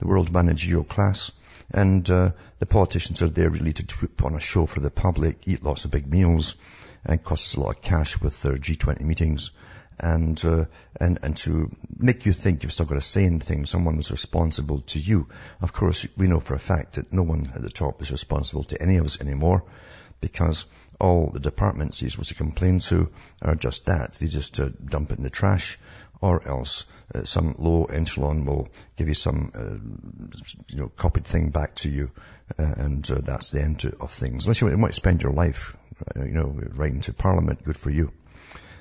The world managerial class. And the politicians are there really to put on a show for the public, eat lots of big meals, and costs a lot of cash with their G20 meetings, and to make you think you've still got a say in things. Someone was responsible to you. Of course, we know for a fact that no one at the top is responsible to any of us anymore, because all the departments you're supposed to complain to are just that. They just dump it in the trash, or else some low echelon will give you some copied thing back to you, and that's the end of things. Unless you might spend your life writing to Parliament, good for you.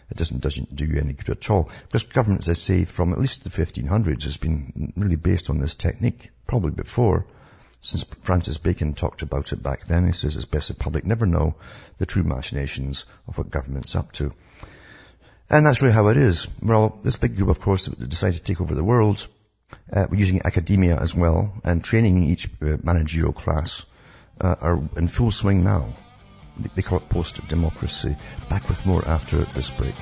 It doesn't do you any good at all. Because governments, I say, from at least the 1500s has been really based on this technique, probably before. Since Francis Bacon talked about it back then, he says it's best the public never know the true machinations of what government's up to. And that's really how it is. Well, this big group, of course, decided to take over the world. We're using academia as well, and training in each managerial class are in full swing now. They call it post-democracy. Back with more after this break.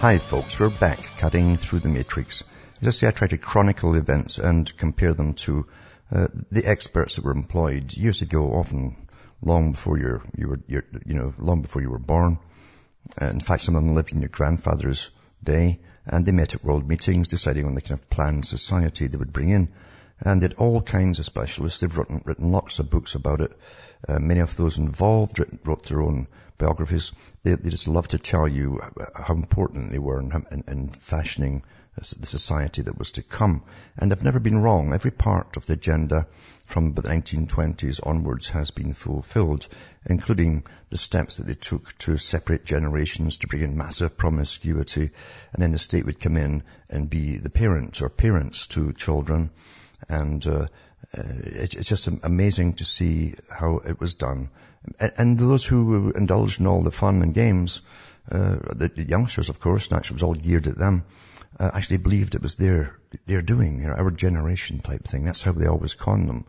Hi folks, we're back cutting through the matrix. You see, I try to chronicle events and compare them to the experts that were employed years ago, often long before long before you were born. In fact, some of them lived in your grandfather's day, and they met at world meetings deciding on the kind of planned society they would bring in. And they had all kinds of specialists. They've written lots of books about it. Many of those involved wrote their own biographies. They just love to tell you how important they were in fashioning the society that was to come. And they've never been wrong. Every part of the agenda from the 1920s onwards has been fulfilled, including the steps that they took to separate generations, to bring in massive promiscuity. And then the state would come in and be the parent or parents to children. And it's just amazing to see how it was done. And those who indulged in all the fun and games, the youngsters, of course, and actually it was all geared at them, actually believed it was their doing, our generation type thing. That's how they always conned them.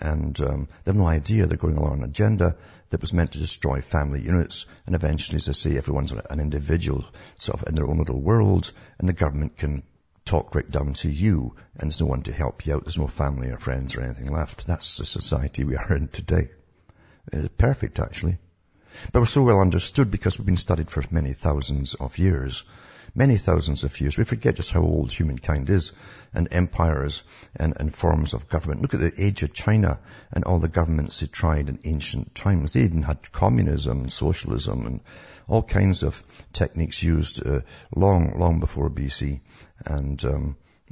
And they have no idea they're going along an agenda that was meant to destroy family units. And eventually, as I say, everyone's an individual sort of in their own little world, and the government can talk right down to you, and there's no one to help you out. There's no family or friends or anything left. That's the society we are in today. It's perfect, actually. But we're so well understood because we've been studied for many thousands of years. Many thousands of years. We forget just how old humankind is, and empires and forms of government. Look at the age of China and all the governments they tried in ancient times. They even had communism and socialism and all kinds of techniques used long before BC. And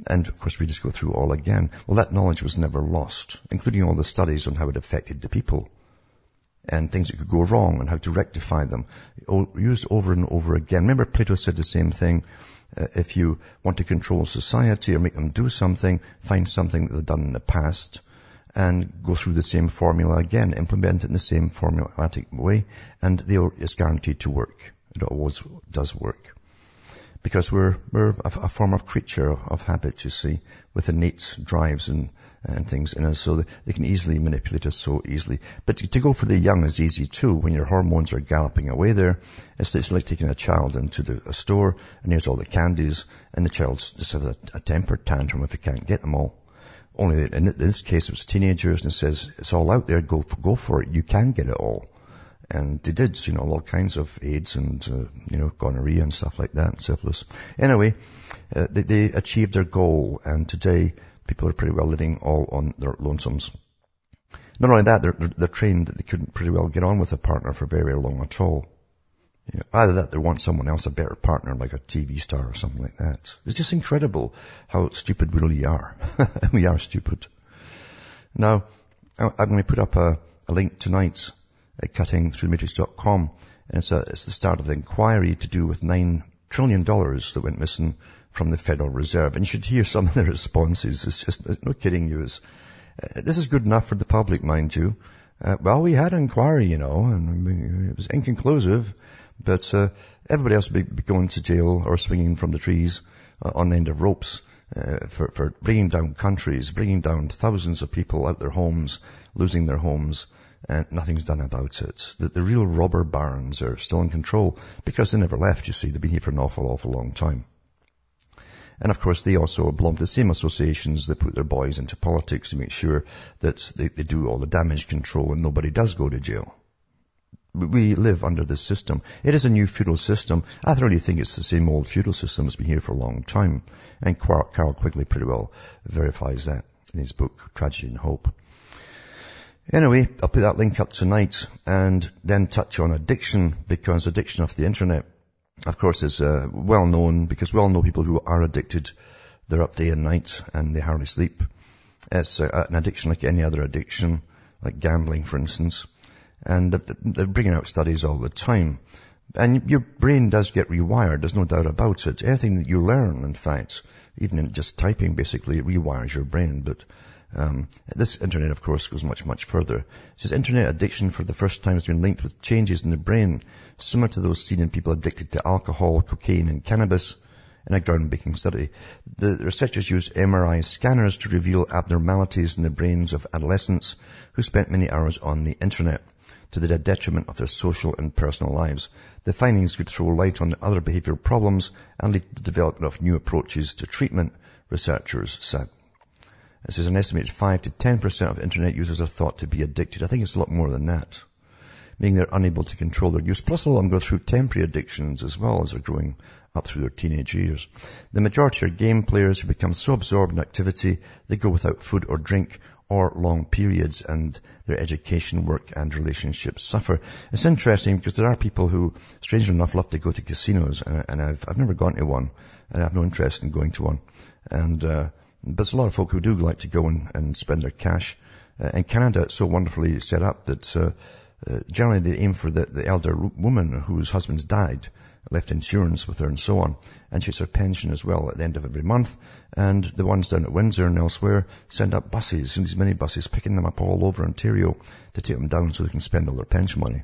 of course we just go through all again. Well, that knowledge was never lost, including all the studies on how it affected the people and things that could go wrong and how to rectify them, used over and over again. Remember, Plato said the same thing. If you want to control society or make them do something, find something that they've done in the past and go through the same formula again, implement it in the same formulatic way, and it's guaranteed to work. It always does work. Because we're a form of creature of habit, you see, with innate drives and things in us, so they can easily manipulate us so easily. But to go for the young is easy too, when your hormones are galloping away there. It's like taking a child into a store, and here's all the candies, and the child just has a temper tantrum if he can't get them all. Only in this case it was teenagers, and it says, it's all out there, go for it, you can get it all. And they did, all kinds of AIDS and, gonorrhea and stuff like that, syphilis. Anyway, they achieved their goal, and today people are pretty well living all on their lonesomes. Not only that, they're trained that they couldn't pretty well get on with a partner for very long at all. Either that, they want someone else, a better partner, like a TV star or something like that. It's just incredible how stupid we really are. We are stupid. Now, I'm going to put up a link tonight at cuttingthroughthematrix.com, and it's the start of the inquiry to do with $9 trillion that went missing from the Federal Reserve. And you should hear some of the responses. It's just, no kidding you, this is good enough for the public, mind you. We had an inquiry, and it was inconclusive, but everybody else would be going to jail or swinging from the trees on the end of ropes for bringing down countries, bringing down thousands of people out their homes, losing their homes, and nothing's done about it. The real robber barons are still in control because they never left, you see. They've been here for an awful long time. And of course, they also belong to the same associations that put their boys into politics to make sure that they do all the damage control and nobody does go to jail. We live under this system. It is a new feudal system. I thoroughly think it's the same old feudal system that's been here for a long time. And Carl Quigley pretty well verifies that in his book, Tragedy and Hope. Anyway, I'll put that link up tonight and then touch on addiction, because addiction of the internet, of course, is well known, because we all know people who are addicted. They're up day and night and they hardly sleep. It's an addiction like any other addiction, like gambling, for instance. And they're bringing out studies all the time. And your brain does get rewired, there's no doubt about it. Anything that you learn, in fact, even in just typing, basically, it rewires your brain. But this internet, of course, goes much further. It says internet addiction for the first time has been linked with changes in the brain similar to those seen in people addicted to alcohol, cocaine, and cannabis, in a groundbreaking study. The researchers used MRI scanners to reveal abnormalities in the brains of adolescents who spent many hours on the internet, to the detriment of their social and personal lives. The findings could throw light on other behavioral problems and lead to the development of new approaches to treatment, researchers said. It says an estimated 5 to 10% of internet users are thought to be addicted. I think it's a lot more than that, meaning they're unable to control their use. Plus, a lot of them go through temporary addictions as well as they're growing up through their teenage years. The majority are game players who become so absorbed in activity they go without food or drink or long periods, and their education, work, and relationships suffer. It's interesting because there are people who, strangely enough, love to go to casinos, and I've never gone to one, and I have no interest in going to one. But there's a lot of folk who do like to go and spend their cash. In Canada, it's so wonderfully set up that generally they aim for the elder woman whose husband's died, left insurance with her and so on, and she gets her pension as well at the end of every month. And the ones down at Windsor and elsewhere send up buses, these minibuses, picking them up all over Ontario to take them down so they can spend all their pension money.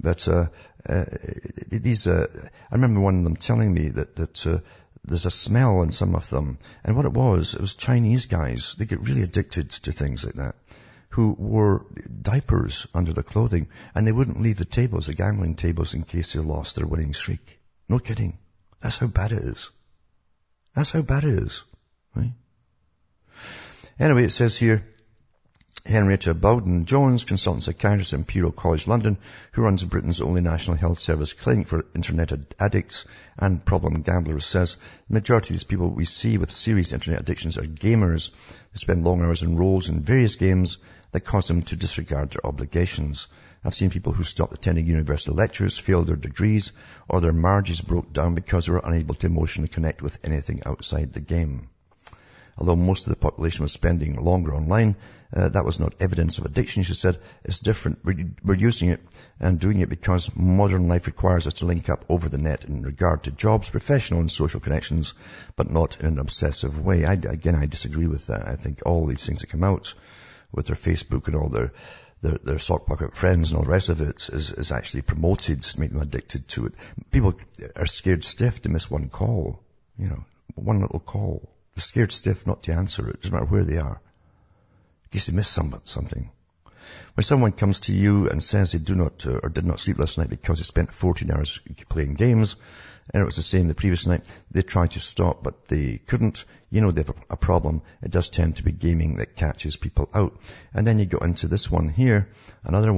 But I remember one of them telling me that there's a smell in some of them, and what it was Chinese guys. They get really addicted to things like that, who wore diapers under their clothing, and they wouldn't leave the tables, the gambling tables, in case they lost their winning streak. No kidding. That's how bad it is. Right? Anyway, it says here, Henrietta Bowden-Jones, consultant psychiatrist at Imperial College London, who runs Britain's only National Health Service clinic for internet addicts and problem gamblers, says the majority of these people we see with serious internet addictions are gamers who spend long hours in roles in various games that cause them to disregard their obligations. I've seen people who stopped attending university lectures, failed their degrees, or their marriages broke down because they were unable to emotionally connect with anything outside the game. Although most of the population was spending longer online, that was not evidence of addiction, she said. It's different. We're using it and doing it because modern life requires us to link up over the net in regard to jobs, professional and social connections, but not in an obsessive way. I disagree with that. I think all these things that come out with their Facebook and all their sock pocket friends and all the rest of it is actually promoted to make them addicted to it. People are scared stiff to miss one call, one little call. They're scared stiff not to answer it, doesn't matter where they are. In case they miss something. When someone comes to you and says they do not or did not sleep last night because they spent 14 hours playing games, and it was the same the previous night, they tried to stop but they couldn't. They have a problem. It does tend to be gaming that catches people out. And then you go into this one here, another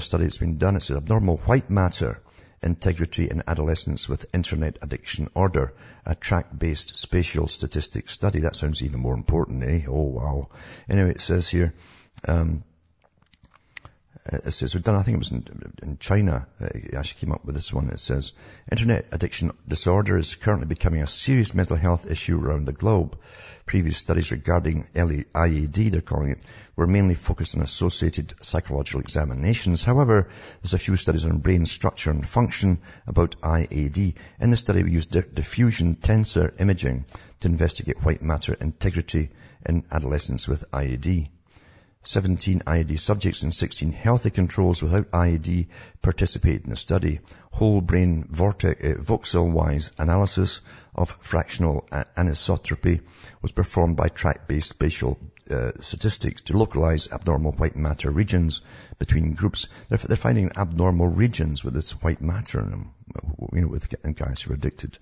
study that's been done. It says abnormal white matter integrity in adolescents with internet addiction order, a track-based spatial statistics study. That sounds even more important, eh? Oh, wow. Anyway, it says here, I think it was in China, it actually came up with this one. It says, internet addiction disorder is currently becoming a serious mental health issue around the globe. Previous studies regarding IED, they're calling it, were mainly focused on associated psychological examinations. However, there's a few studies on brain structure and function about IED. In this study, we used diffusion tensor imaging to investigate white matter integrity in adolescents with IED. 17 IED subjects and 16 healthy controls without IED participated in the study. Whole brain voxel-wise analysis of fractional anisotropy was performed by track-based spatial statistics to localize abnormal white matter regions between groups. They're finding abnormal regions with this white matter in them, with guys who are addicted.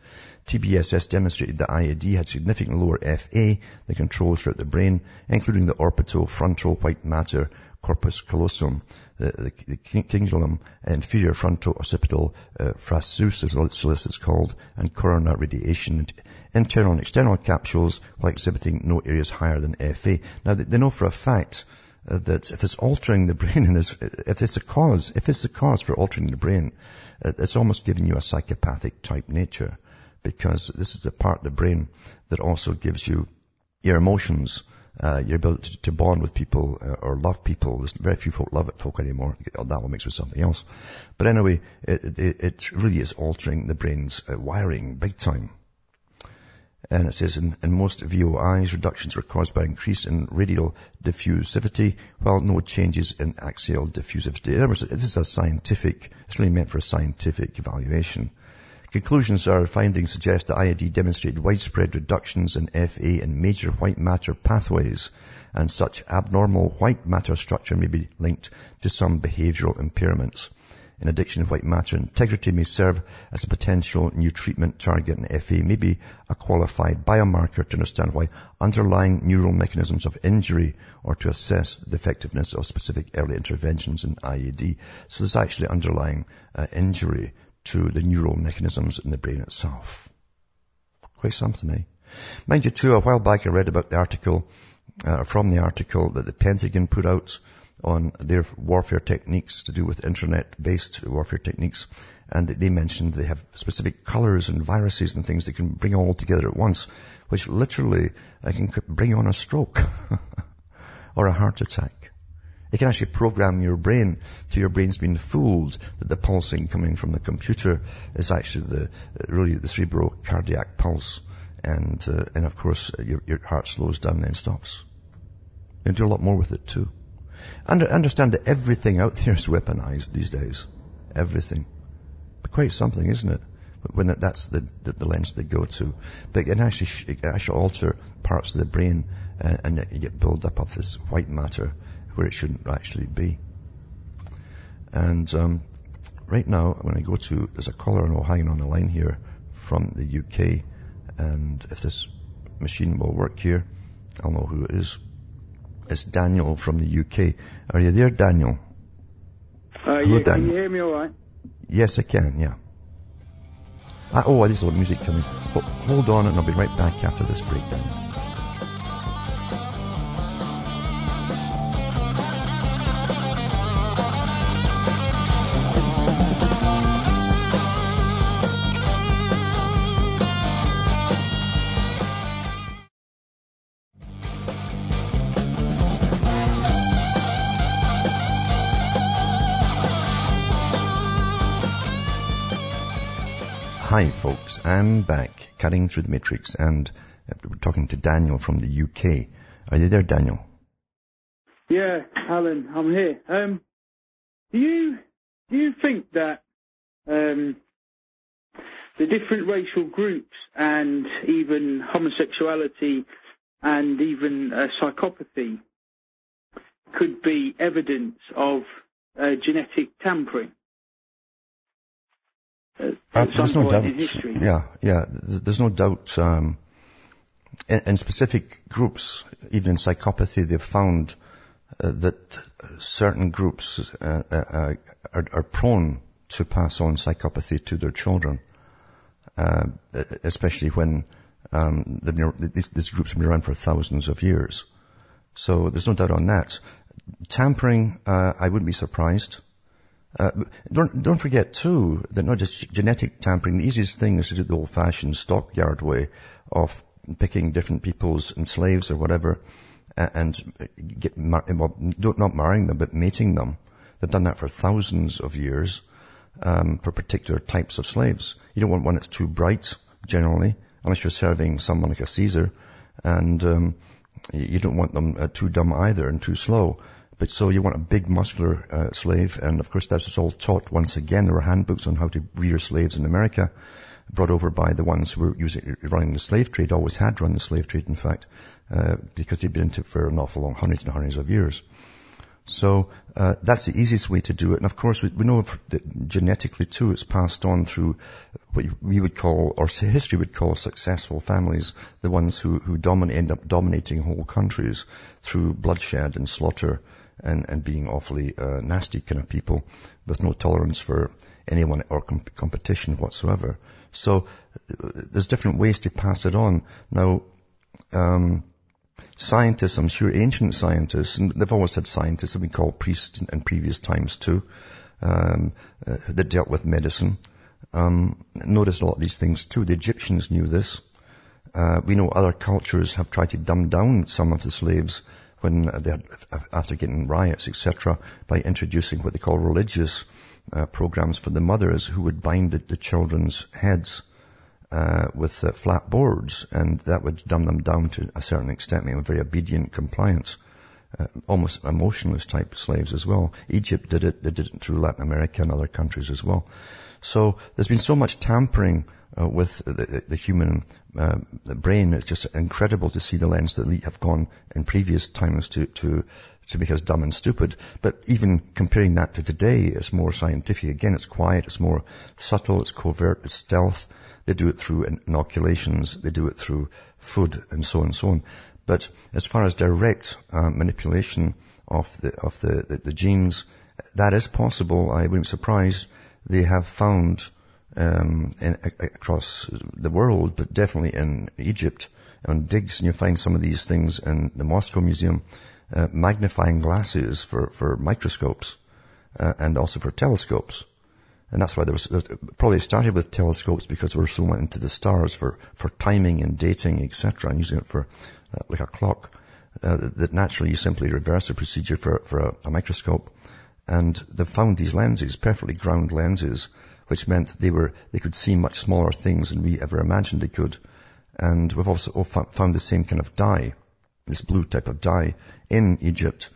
TBSS demonstrated that IAD had significantly lower FA, the controls throughout the brain, including the orbital frontal white matter, corpus callosum, the cingulum, inferior frontal occipital frasus, as it's called, and corona radiation, internal and external capsules, while exhibiting no areas higher than FA. Now, they know for a fact that if it's altering the brain, and if it's the cause for altering the brain, it's almost giving you a psychopathic type nature, because this is the part of the brain that also gives you your emotions, your ability to bond with people or love people. There's very few folk love folk anymore. That one mixed with something else. But anyway, it really is altering the brain's wiring big time. And it says in most VOIs, reductions were caused by increase in radial diffusivity, while no changes in axial diffusivity. In other words, this is a scientific, it's really meant for a scientific evaluation. Conclusions are findings suggest that IED demonstrated widespread reductions in FA in major white matter pathways, and such abnormal white matter structure may be linked to some behavioral impairments. In addition, white matter integrity may serve as a potential new treatment target, and FA may be a qualified biomarker to understand why underlying neural mechanisms of injury or to assess the effectiveness of specific early interventions in IED. So there's actually underlying injury to the neural mechanisms in the brain itself. Quite something, eh? Mind you, too, a while back I read about the article, from the article that the Pentagon put out on their warfare techniques to do with internet-based warfare techniques, and they mentioned they have specific colors and viruses and things that can bring all together at once, which literally can bring on a stroke or a heart attack. It can actually program your brain to your brain's being fooled that the pulsing coming from the computer is actually really the cerebrocardiac pulse, and of course your heart slows down and then stops. They do a lot more with it too. Understand that everything out there is weaponized these days. Everything. But quite something, isn't it? When that's the lens they go to. But it can actually alter parts of the brain, and you get build up of this white matter where it shouldn't actually be. And right now, when I go to, there's a caller hanging on the line here from the UK, and if this machine will work here, I'll know who it is. It's Daniel from the UK. Are you there, Daniel? Hello, yeah, Daniel. Can you hear me all right? Yes, I can, yeah. There's a lot of music coming. Hold on, and I'll be right back after this break, Daniel. Hi folks, I'm back, cutting through the matrix, and we're talking to Daniel from the UK. Are you there, Daniel? Yeah, Alan, I'm here. Do you think that the different racial groups and even homosexuality and even psychopathy could be evidence of genetic tampering? There's no doubt. Yeah. There's no doubt. In specific groups, even in psychopathy, they've found that certain groups are prone to pass on psychopathy to their children, especially when these groups have been around for thousands of years. So there's no doubt on that. Tampering, I wouldn't be surprised. Don't forget too that not just genetic tampering. The easiest thing is to do the old-fashioned stockyard way of picking different peoples and slaves or whatever, and not marrying them but mating them. They've done that for thousands of years for particular types of slaves. You don't want one that's too bright generally, unless you're serving someone like a Caesar, and you don't want them too dumb either and too slow. But so you want a big muscular slave, and of course that's all taught once again. There were handbooks on how to rear slaves in America, brought over by the ones who were running the slave trade, always had run the slave trade in fact, because they'd been into it for an awful long, hundreds and hundreds of years. So that's the easiest way to do it. And of course we know that genetically too it's passed on through what we would call, or history would call, successful families, the ones who end up dominating whole countries through bloodshed and slaughter, and being awfully nasty kind of people with no tolerance for anyone or competition whatsoever. So there's different ways to pass it on. Now, scientists, I'm sure ancient scientists, and they've always had scientists that we call priests in previous times too, that dealt with medicine, noticed a lot of these things too. The Egyptians knew this. We know other cultures have tried to dumb down some of the slaves when they had, after getting riots, etc., by introducing what they call religious programs for the mothers, who would bind the children's heads with flat boards, and that would dumb them down to a certain extent, making them very obedient, compliance. almost emotionless type slaves as well. Egypt did it. They did it through Latin America and other countries as well. So there's been so much tampering with the human brain. It's just incredible to see the lengths that have gone in previous times to make us dumb and stupid. But even comparing that to today, it's more scientific. Again, it's quiet, it's more subtle, it's covert, it's stealth. They do it through inoculations. They do it through food and so on and so on. But as far as direct manipulation of the genes, that is possible. I wouldn't be surprised. They have found across the world, but definitely in Egypt, on digs, and you find some of these things in the Moscow Museum, magnifying glasses for microscopes and also for telescopes. And that's why probably started with telescopes, because we're so into the stars for timing and dating, etc., and using it for like a clock. That naturally you simply reverse the procedure for a microscope. And they found these lenses, perfectly ground lenses, which meant they could see much smaller things than we ever imagined they could. And we've also all found the same kind of dye, this blue type of dye, in Egypt,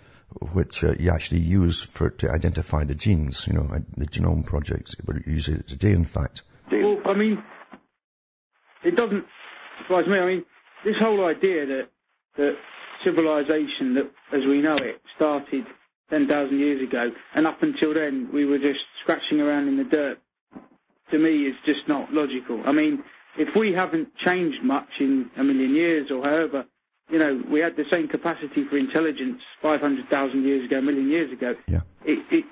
which you actually use to identify the genes, the genome projects. We use it today, in fact. Well, I mean, it doesn't surprise me. I mean, this whole idea that civilization, that as we know it, started 10,000 years ago, and up until then we were just scratching around in the dirt, to me is just not logical. I mean, if we haven't changed much in a million years or however, we had the same capacity for intelligence 500,000 years ago, a million years ago. Yeah.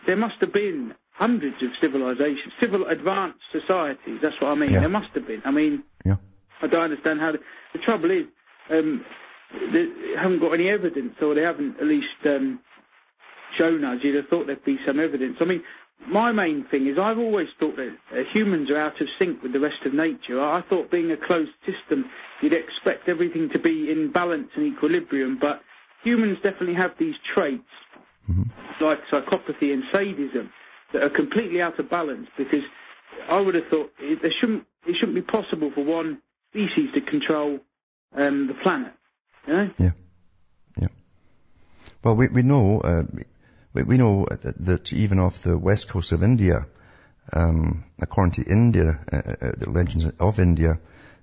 There must have been hundreds of civilizations, advanced societies, that's what I mean. Yeah. There must have been. I mean, yeah. I don't understand how... The trouble is, they haven't got any evidence, or they haven't at least... shown us, you'd have thought there'd be some evidence. I mean, my main thing is I've always thought that humans are out of sync with the rest of nature. I thought being a closed system, you'd expect everything to be in balance and equilibrium, but humans definitely have these traits, like psychopathy and sadism, that are completely out of balance, because I would have thought it shouldn't be possible for one species to control the planet. Yeah. Yeah. Well, we know... We know that even off the west coast of India, according to India, the legends of India,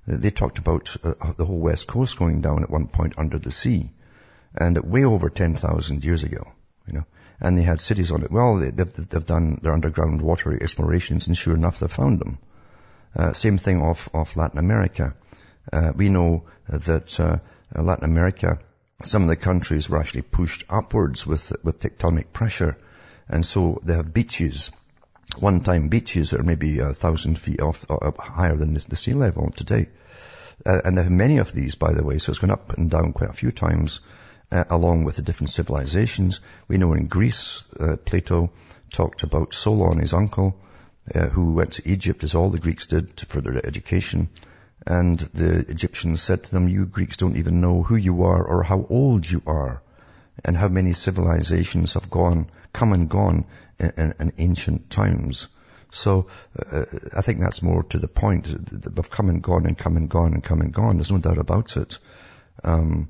they talked about the whole west coast going down at one point under the sea, and way over 10,000 years ago, and they had cities on it. Well, they've done their underground water explorations, and sure enough, they found them. Same thing off Latin America. We know that Latin America, some of the countries were actually pushed upwards with tectonic pressure. And so they have beaches, one-time beaches that are maybe 1,000 feet off, or higher than the sea level today. And there are many of these, by the way, so it's gone up and down quite a few times, along with the different civilizations. We know in Greece, Plato talked about Solon, his uncle, who went to Egypt, as all the Greeks did, for their education. And the Egyptians said to them, you Greeks don't even know who you are or how old you are, and how many civilizations have come and gone in ancient times. So I think that's more to the point. They've come and gone and come and gone and come and gone. There's no doubt about it. And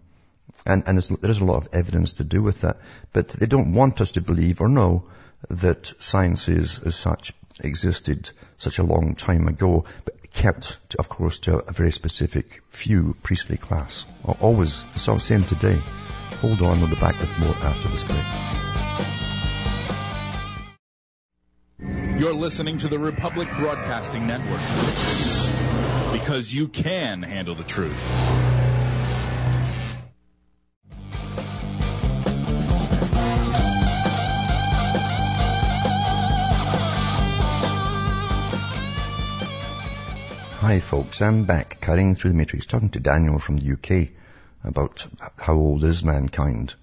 there's a lot of evidence to do with that. But they don't want us to believe or know that sciences as such existed such a long time ago, but kept, of course, to a very specific few priestly class. Always, so I'm saying today, hold on the back with more after this break. You're listening to the Republic Broadcasting Network, because you can handle the truth. Hi folks, I'm back, cutting through the matrix, talking to Daniel from the UK about how old is mankind.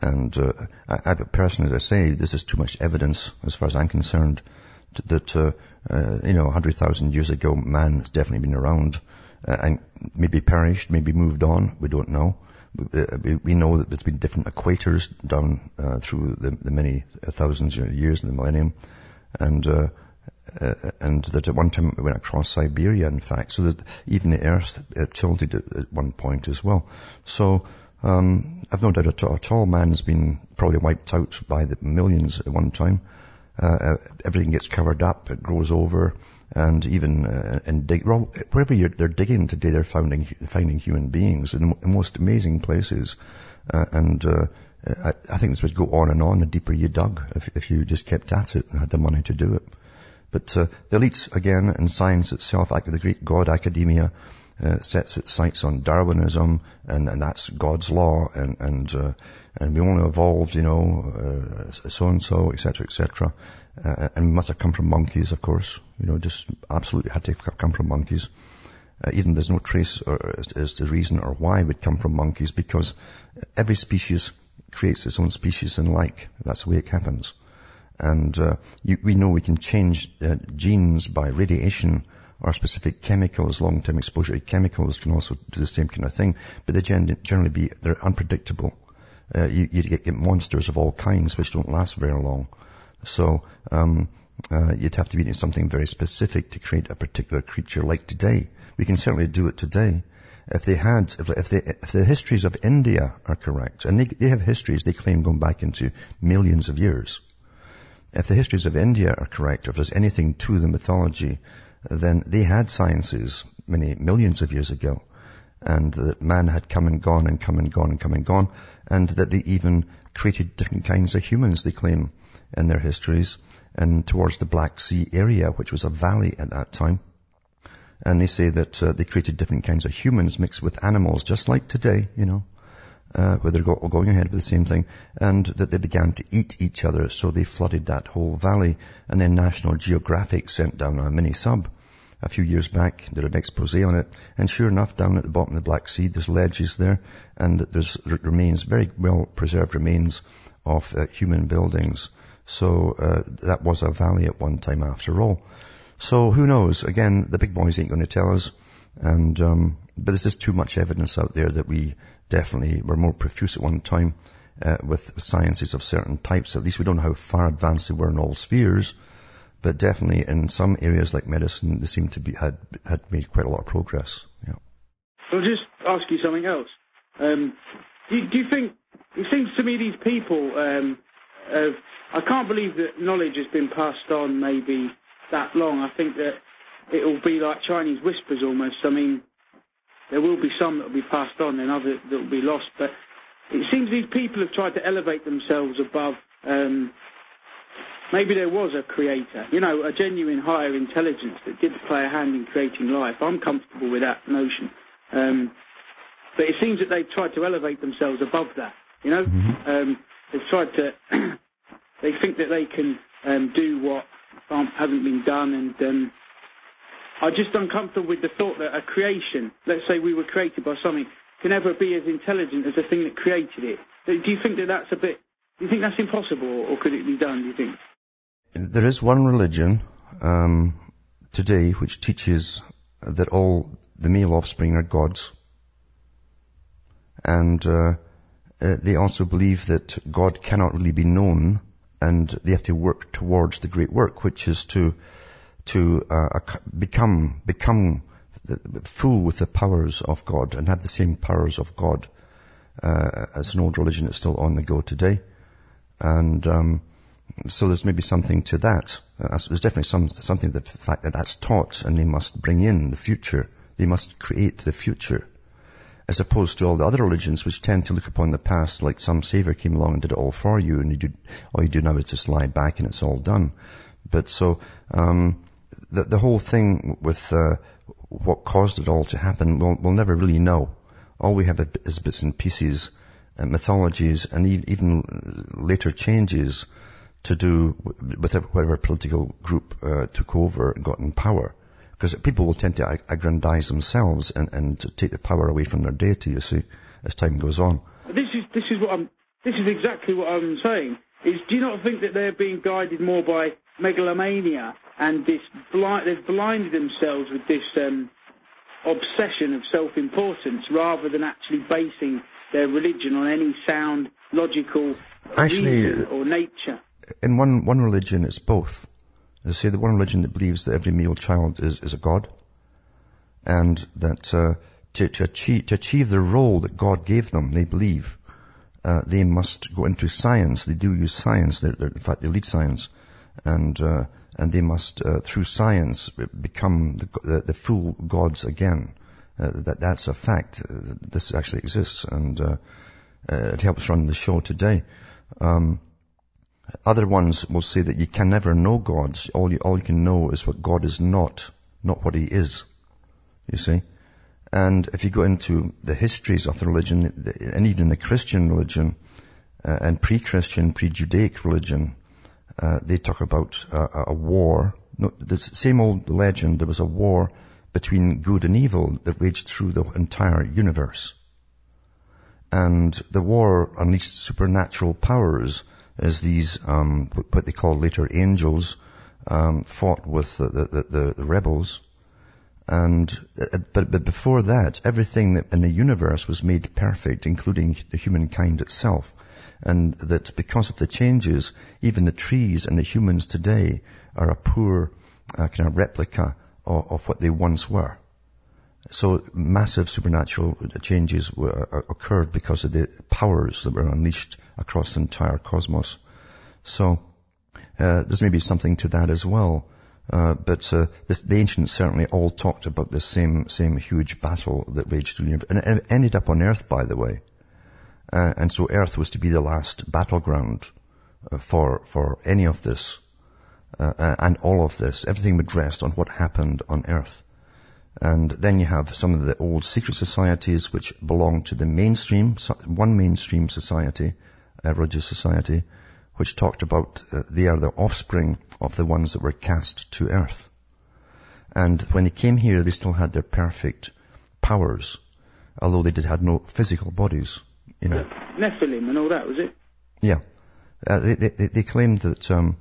And I personally, as I say, this is too much evidence, as far as I'm concerned, that 100,000 years ago, man has definitely been around, and maybe perished, maybe moved on, we don't know. We know that there's been different equators down through the many thousands of years in the millennium, and that at one time it went across Siberia, in fact, so that even the earth tilted at one point as well. So I've no doubt at all man has been probably wiped out by the millions at one time. Everything gets covered up, it grows over, and even wherever they're digging today, they're finding human beings in most amazing places. I think this would go on and on the deeper you dug, if you just kept at it and had the money to do it. But the elites, again, in science itself, the Greek god academia, sets its sights on Darwinism, and that's God's law, and we only evolved, so-and-so, etc., and we must have come from monkeys, of course, just absolutely had to come from monkeys. Even there's no trace as to reason or why we'd come from monkeys, because every species creates its own species and like. That's the way it happens. And we know we can change genes by radiation, or specific chemicals, long-term exposure to chemicals can also do the same kind of thing, but they generally they're unpredictable. You get monsters of all kinds which don't last very long. So you'd have to be doing something very specific to create a particular creature like today. We can certainly do it today. If the histories of India are correct, and they have histories they claim going back into millions of years. If the histories of India are correct, or if there's anything to the mythology, then they had sciences many millions of years ago, and that man had come and gone and come and gone and come and gone, and that they even created different kinds of humans, they claim, in their histories, and towards the Black Sea area, which was a valley at that time. And they say that they created different kinds of humans mixed with animals, just like today, where they're going ahead with the same thing, and that they began to eat each other, so they flooded that whole valley. And then National Geographic sent down a mini-sub a few years back, did an exposé on it, and sure enough, down at the bottom of the Black Sea, there's ledges there, and there's remains, very well-preserved remains of human buildings. So that was a valley at one time after all. So who knows? Again, the big boys ain't going to tell us, and but there's just too much evidence out there that we definitely were more profuse at one time with sciences of certain types. At least we don't know how far advanced they were in all spheres, but definitely in some areas like medicine, they seem to be had made quite a lot of progress. Yeah. I'll just ask you something else. Do you think, it seems to me these people, I can't believe that knowledge has been passed on maybe that long. I think that it will be like Chinese whispers almost. I mean, there will be some that will be passed on and others that will be lost. But it seems these people have tried to elevate themselves above. Maybe there was a creator, a genuine higher intelligence that did play a hand in creating life. I'm comfortable with that notion. But it seems that they've tried to elevate themselves above that, Mm-hmm. They've tried to... they think that they can do what hasn't been done, and... I'm just uncomfortable with the thought that a creation, let's say we were created by something, can ever be as intelligent as the thing that created it. Do you think that's impossible, or could it be done, do you think? There is one religion today which teaches that all the male offspring are gods. And they also believe that God cannot really be known, and they have to work towards the great work, which is to become full with the powers of God and have the same powers of God. As an old religion, it's still on the go today. And so there's maybe something to that. There's definitely something that the fact that that's taught, and they must bring in the future. They must create the future, as opposed to all the other religions which tend to look upon the past like some savior came along and did it all for you, and all you do now is just lie back and it's all done. But so... The whole thing with what caused it all to happen, we'll never really know. All we have is bits and pieces and mythologies, and even later changes to do with whatever political group took over and got in power. Because people will tend to aggrandize themselves and to take the power away from their deity, you see, as time goes on. This is exactly what I'm saying. Do you not think that they're being guided more by megalomania? And they've blinded themselves with this obsession of self-importance, rather than actually basing their religion on any sound, logical reason or nature. In one religion, it's both. They say the one religion that believes that every male child is a god, and that to achieve the role that God gave them, they believe, they must go into science. They do use science. In fact, they lead science. And they must, through science, become the full gods again. That's a fact. This actually exists, and it helps run the show today. Other ones will say that you can never know God. All you can know is what God is not what he is, you see. And if you go into the histories of the religion, and even the Christian religion, and pre-Christian, pre-Judaic religion, they talk about a war. No, the same old legend, there was a war between good and evil that raged through the entire universe. And the war unleashed supernatural powers as these, what they call later angels, fought with the rebels. But before that, everything that in the universe was made perfect, including the humankind itself. And that because of the changes, even the trees and the humans today are a poor kind of replica of what they once were. So massive supernatural changes occurred because of the powers that were unleashed across the entire cosmos. So there's maybe something to that as well. The ancients certainly all talked about the same huge battle that raged through the universe. And it ended up on Earth, by the way. And so Earth was to be the last battleground for any of this and all of this. Everything would rest on what happened on Earth. And then you have some of the old secret societies which belong to the mainstream, one mainstream society, a religious society, which talked about they are the offspring of the ones that were cast to Earth. And when they came here, they still had their perfect powers, although they had no physical bodies. You know. Nephilim and all that, was it? Yeah. They claimed that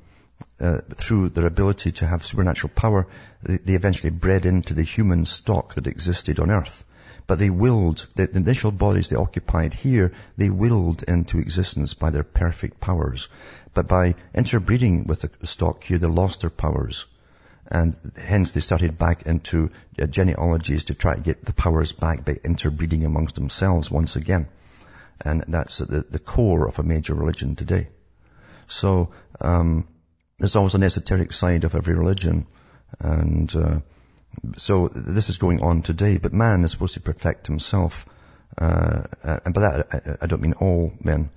through their ability to have supernatural power, they eventually bred into the human stock that existed on Earth. But they willed, the initial bodies they occupied here, they willed into existence by their perfect powers. But by interbreeding with the stock here, they lost their powers. And hence they started back into genealogies to try to get the powers back by interbreeding amongst themselves once again. And that's the core of a major religion today. So there's always an esoteric side of every religion. And so this is going on today. But man is supposed to perfect himself. And by that, I don't mean all men.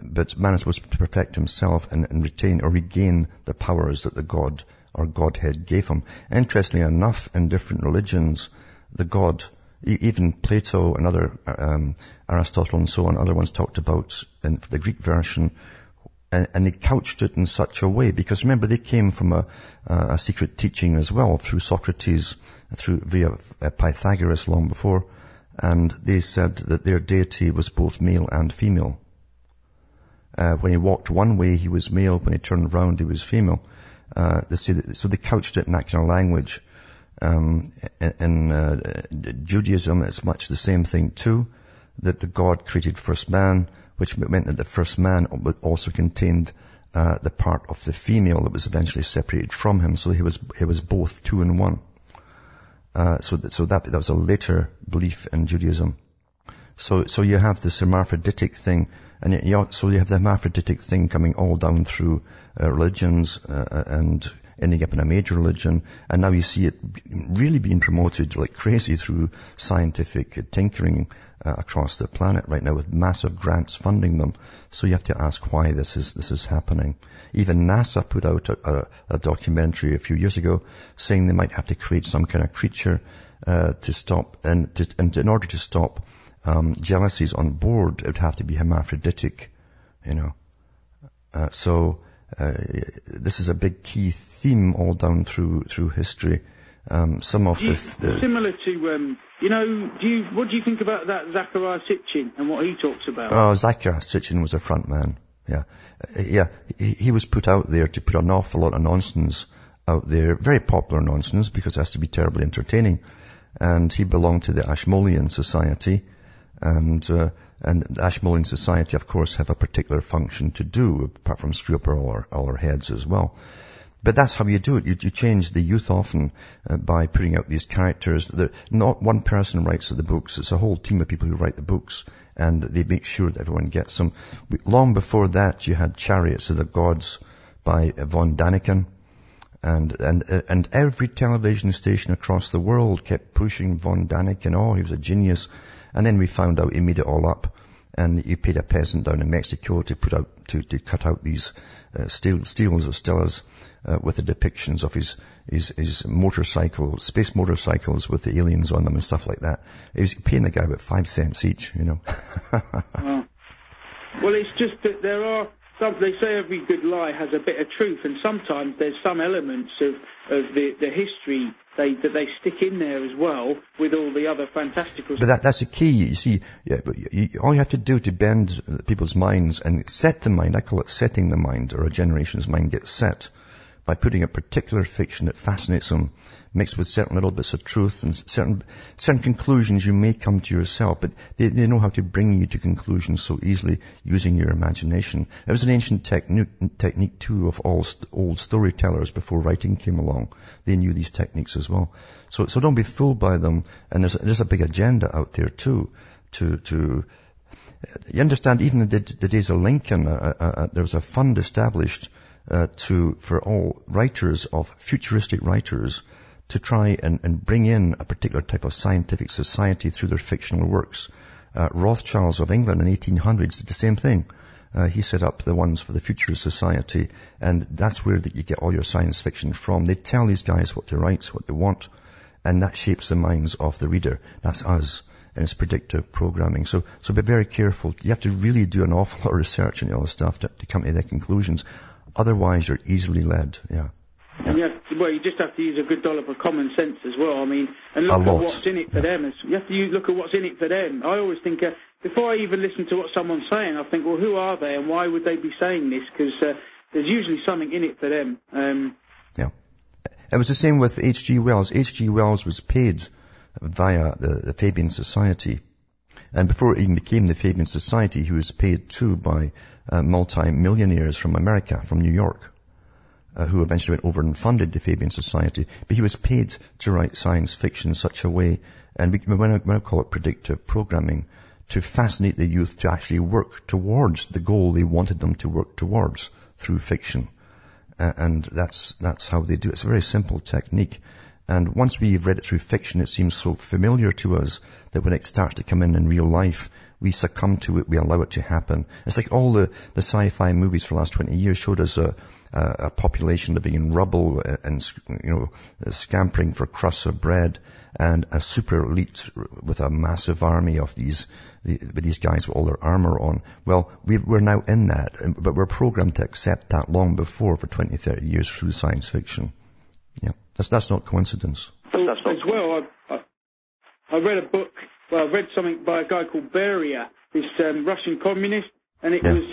But man is supposed to perfect himself and retain or regain the powers that the God or Godhead gave him. Interestingly enough, in different religions, the God... Even Plato and other, Aristotle and so on, other ones talked about in the Greek version, and they couched it in such a way, because remember they came from a secret teaching as well, through Socrates, via Pythagoras long before, and they said that their deity was both male and female. When he walked one way he was male, when he turned round he was female. So they couched it in that kind of language. In Judaism, it's much the same thing too, that the God created first man, which meant that the first man also contained the part of the female that was eventually separated from him. So he was both two in one. So that was a later belief in Judaism. So you have this hermaphroditic thing, and so you have the hermaphroditic thing coming all down through religions and ending up in a major religion, and now you see it really being promoted like crazy through scientific tinkering across the planet right now, with massive grants funding them. So you have to ask why this is happening. Even NASA put out a documentary a few years ago saying they might have to create some kind of creature to stop, and in order to stop jealousies on board, it would have to be hermaphroditic, you know. This is a big key theme all down through history. Similar to, what do you think about that Zachariah Sitchin and what he talks about? Oh, Zachariah Sitchin was a front man. Yeah. He was put out there to put an awful lot of nonsense out there. Very popular nonsense, because it has to be terribly entertaining. And he belonged to the Ashmolean Society. And the Ashmolean Society, of course, have a particular function to do, apart from screw up all our heads as well. But that's how you do it. You change the youth often by putting out these characters. Not one person writes the books. It's a whole team of people who write the books, and they make sure that everyone gets them. Long before that, you had Chariots of the Gods by von Daniken. And every television station across the world kept pushing von Daniken. Oh, he was a genius. And then we found out he made it all up. And he paid a peasant down in Mexico to put out, to cut out these steels or stillas with the depictions of his motorcycle, space motorcycles with the aliens on them and stuff like that. He was paying the guy about 5 cents each, you know. Well, it's just that there are some, they say every good lie has a bit of truth, and sometimes there's some elements of the history that they stick in there as well with all the other fantastical stuff. But that's the key, you see. Yeah, but all you have to do to bend people's minds and set the mind, I call it setting the mind, or a generation's mind gets set, by putting a particular fiction that fascinates them, mixed with certain little bits of truth and certain conclusions you may come to yourself, but they know how to bring you to conclusions so easily using your imagination. It was an ancient technique too of all old storytellers before writing came along. They knew these techniques as well. So don't be fooled by them. And there's a big agenda out there too to you understand, even in the days of Lincoln, there was a fund established for all writers of futuristic writers to try and bring in a particular type of scientific society through their fictional works. Rothschilds of England in the 1800s did the same thing. He set up the ones for the Futurist Society, and that's where you get all your science fiction from. They tell these guys what to write, what they want, and that shapes the minds of the reader. That's us. And it's predictive programming. So be very careful. You have to really do an awful lot of research and all this stuff to come to their conclusions. Otherwise, you're easily led, yeah. You just have to use a good dollop of common sense as well. I mean, and look at what's in it for them. You have to look at what's in it for them. I always think, before I even listen to what someone's saying, I think, well, who are they and why would they be saying this? Because there's usually something in it for them. Yeah. It was the same with H.G. Wells. H.G. Wells was paid via the Fabian Society. And before it even became the Fabian Society, he was paid too by multi-millionaires from America, from New York, who eventually went over and funded the Fabian Society. But he was paid to write science fiction in such a way, and when I call it predictive programming, to fascinate the youth to actually work towards the goal they wanted them to work towards through fiction. And that's how they do it. It's a very simple technique. And once we've read it through fiction, it seems so familiar to us that when it starts to come in real life, we succumb to it, we allow it to happen. It's like all the sci-fi movies for the last 20 years showed us a population living in rubble and, you know, scampering for crusts of bread, and a super elite with a massive army of these guys with all their armor on. Well, we're now in that, but we're programmed to accept that long before for 20, 30 years through science fiction. Yeah, that's not coincidence. That's not as well, I read a book. Well, I read something by a guy called Beria, this Russian communist, and it was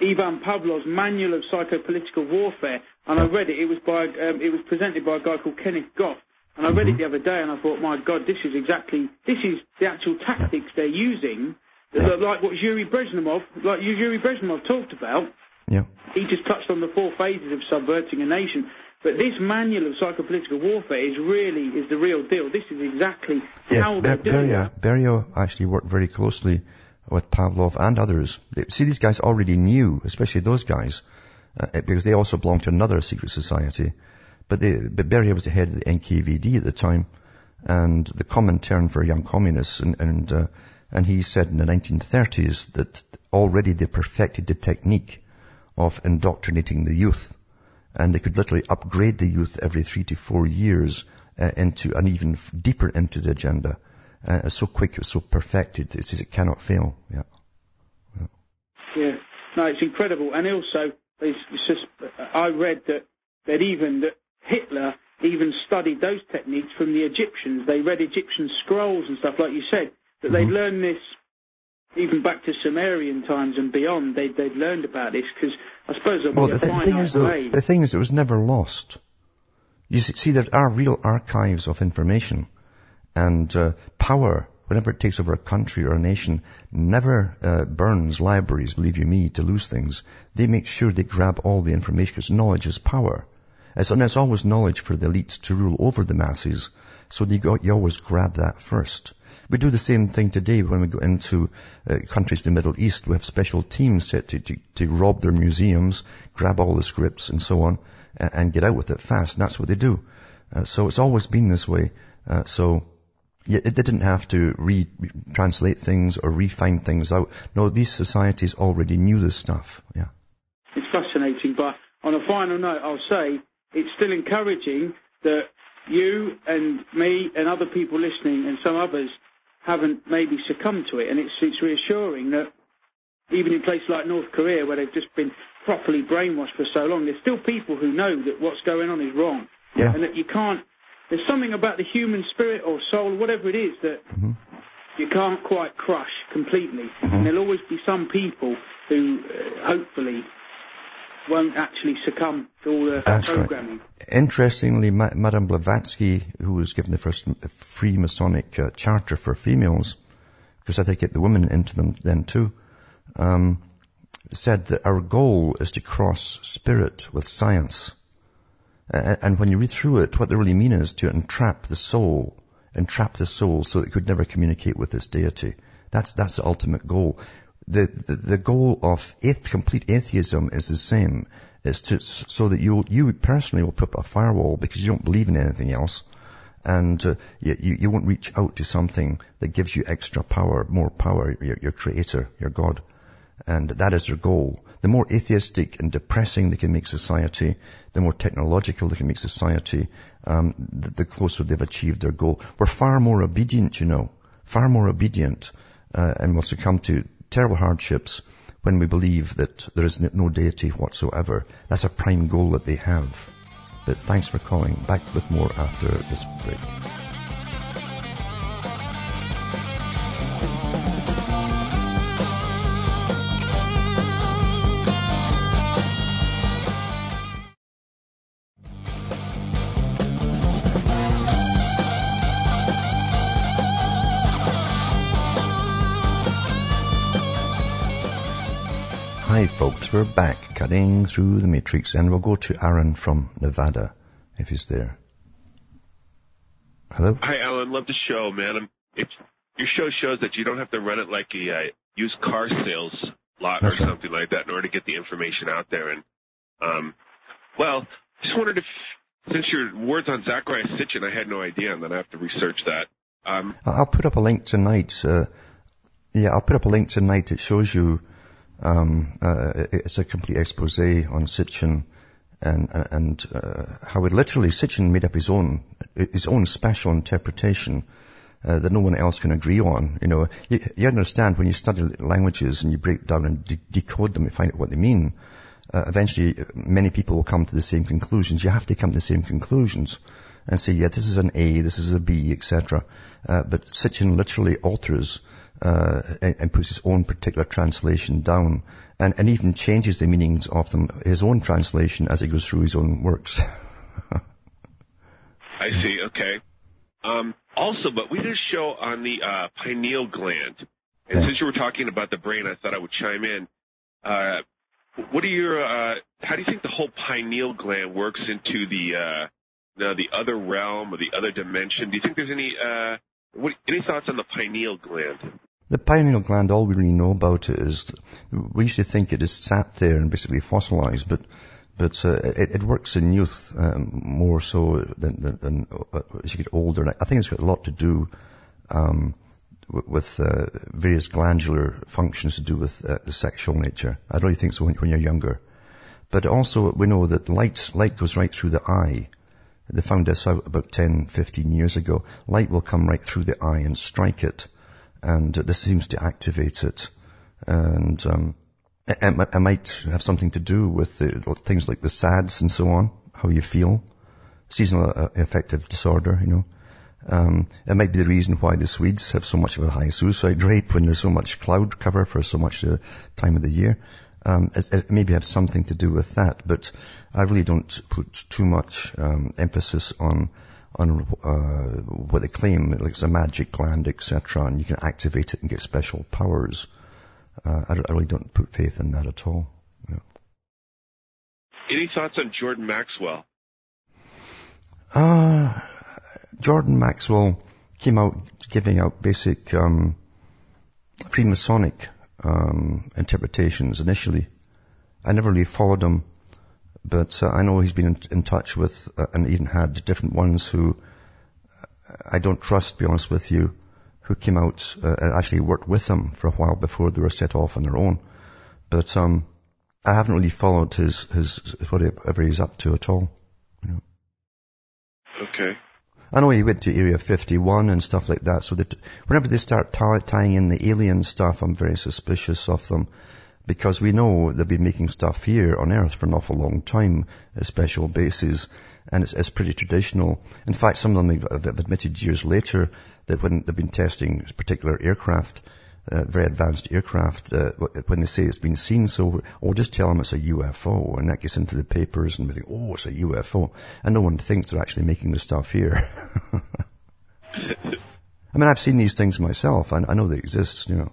Ivan Pavlov's Manual of Psychopolitical Warfare. And I read it. It was by it was presented by a guy called Kenneth Goff. And I read it the other day, and I thought, my God, this is the actual tactics they're using, like what Yuri Brezhnev talked about. Yeah, he just touched on the 4 phases of subverting a nation. But this Manual of Psychopolitical Warfare is the real deal. This is exactly how they're doing it. Beria actually worked very closely with Pavlov and others. See, these guys already knew, especially those guys, because they also belonged to another secret society. But Beria was the head of the NKVD at the time, and the common term for young communists, and he said in the 1930s that already they perfected the technique of indoctrinating the youth. And they could literally upgrade the youth every 3 to 4 years into an even deeper into the agenda. It's so quick, it's so perfected, it cannot fail. Yeah. No, it's incredible. And also, I read that Hitler even studied those techniques from the Egyptians. They read Egyptian scrolls and stuff, like you said, that they'd learned this. Even back to Sumerian times and beyond, they'd learned about this, because I suppose there'll be a finite way. The thing is, it was never lost. You see, there are real archives of information, and power whenever it takes over a country or a nation, never burns libraries, believe you me, to lose things. They make sure they grab all the information, because knowledge is power. And it's always knowledge for the elites to rule over the masses, so you always grab that first. We do the same thing today when we go into countries in the Middle East. We have special teams set to rob their museums, grab all the scripts and so on, and get out with it fast. And that's what they do. So it's always been this way. So it didn't have to retranslate things or refine things out. No, these societies already knew this stuff. Yeah, it's fascinating. But on a final note, I'll say it's still encouraging that you and me and other people listening and some others haven't maybe succumbed to it, and it's reassuring that even in places like North Korea, where they've just been properly brainwashed for so long, there's still people who know that what's going on is wrong, yeah. And that you can't. There's something about the human spirit or soul, whatever it is, that you can't quite crush completely. And there'll always be some people who, hopefully, won't actually succumb to all the programming. Right. Interestingly, Madame Blavatsky, who was given the first free Masonic charter for females, because I think it the women into them then too, said that our goal is to cross spirit with science. And when you read through it, what they really mean is to entrap the soul so it could never communicate with its deity. That's the ultimate goal. The goal of complete atheism is the same. It's so that you personally will put up a firewall because you don't believe in anything else, and you won't reach out to something that gives you extra power, more power, your creator, your God, and that is their goal. The more atheistic and depressing they can make society, the more technological they can make society, the closer they've achieved their goal. We're far more obedient, and we'll succumb to terrible hardships when we believe that there is no deity whatsoever. That's a prime goal that they have. But thanks for calling. Back with more after this break. Hi folks, we're back, cutting through the matrix, and we'll go to Aaron from Nevada, if he's there. Hello? Hi Alan, love the show, man. Your show shows that you don't have to run it like a used car sales lot or something like that in order to get the information out there. And just wondered if, since your words on Zachariah Sitchin, I had no idea, and then I have to research that. I'll put up a link tonight. It shows you. It's a complete expose on Sitchin and how it literally Sitchin made up his own special interpretation that no one else can agree on. You understand when you study languages and you break down and decode them and find out what they mean. Eventually, many people will come to the same conclusions. You have to come to the same conclusions and say, yeah, this is an A, this is a B, etc. But Sitchin literally alters and puts his own particular translation down, and even changes the meanings of them, his own translation, as he goes through his own works. I see, okay. But we did a show on the pineal gland, and since you were talking about the brain, I thought I would chime in. How do you think the whole pineal gland works into the other realm or the other dimension? Do you think there's any thoughts on the pineal gland? The pineal gland, all we really know about it is, we used to think it just sat there and basically fossilized, but it works in youth more so than as you get older. And I think it's got a lot to do with various glandular functions to do with the sexual nature. I really think so when you're younger. But also we know that light goes right through the eye. They found this out about 10, 15 years ago. Light will come right through the eye and strike it, and this seems to activate it. And it might have something to do with things like the SADS and so on, how you feel, seasonal affective disorder, It might be the reason why the Swedes have so much of a high suicide rate when there's so much cloud cover for so much time of the year. It maybe have something to do with that, but I really don't put too much emphasis on on what they claim, like it's a magic gland, etc., and you can activate it and get special powers. I really don't put faith in that at all. Yeah. Any thoughts on Jordan Maxwell? Jordan Maxwell came out giving out basic Freemasonic interpretations initially. I never really followed him, but I know he's been in touch with and even had different ones who I don't trust, to be honest with you, who came out and actually worked with him for a while before they were set off on their own. But I haven't really followed his whatever he's up to at all. You know. Okay. I know he went to Area 51 and stuff like that, so that whenever they start tying in the alien stuff, I'm very suspicious of them, because we know they've been making stuff here on Earth for an awful long time, special bases, and it's pretty traditional. In fact, some of them have admitted years later that when they've been testing particular aircraft, very advanced aircraft, when they say it's been seen, so or just tell them it's a UFO, and that gets into the papers, and we think, oh, it's a UFO, and no one thinks they're actually making the stuff here. I mean, I've seen these things myself, I know they exist, you know,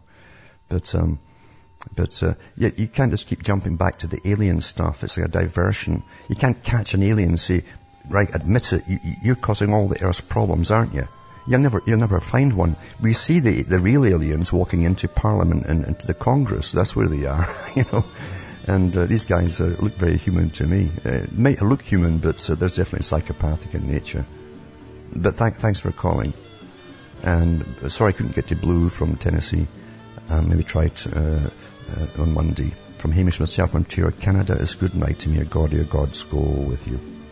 but yeah, you can't just keep jumping back to the alien stuff. It's like a diversion. You can't catch an alien and say, right, admit it, you're causing all the Earth's problems, aren't you? You'll never find one. We see the real aliens walking into Parliament and into the Congress. That's where they are, you know. And these guys look very human to me. Might look human, but they're definitely psychopathic in nature. But thanks for calling. And sorry I couldn't get to Blue from Tennessee. Maybe try it on Monday. From Hamish, myself, Ontario, Canada. It's good night to me. God, dear gods, go with you.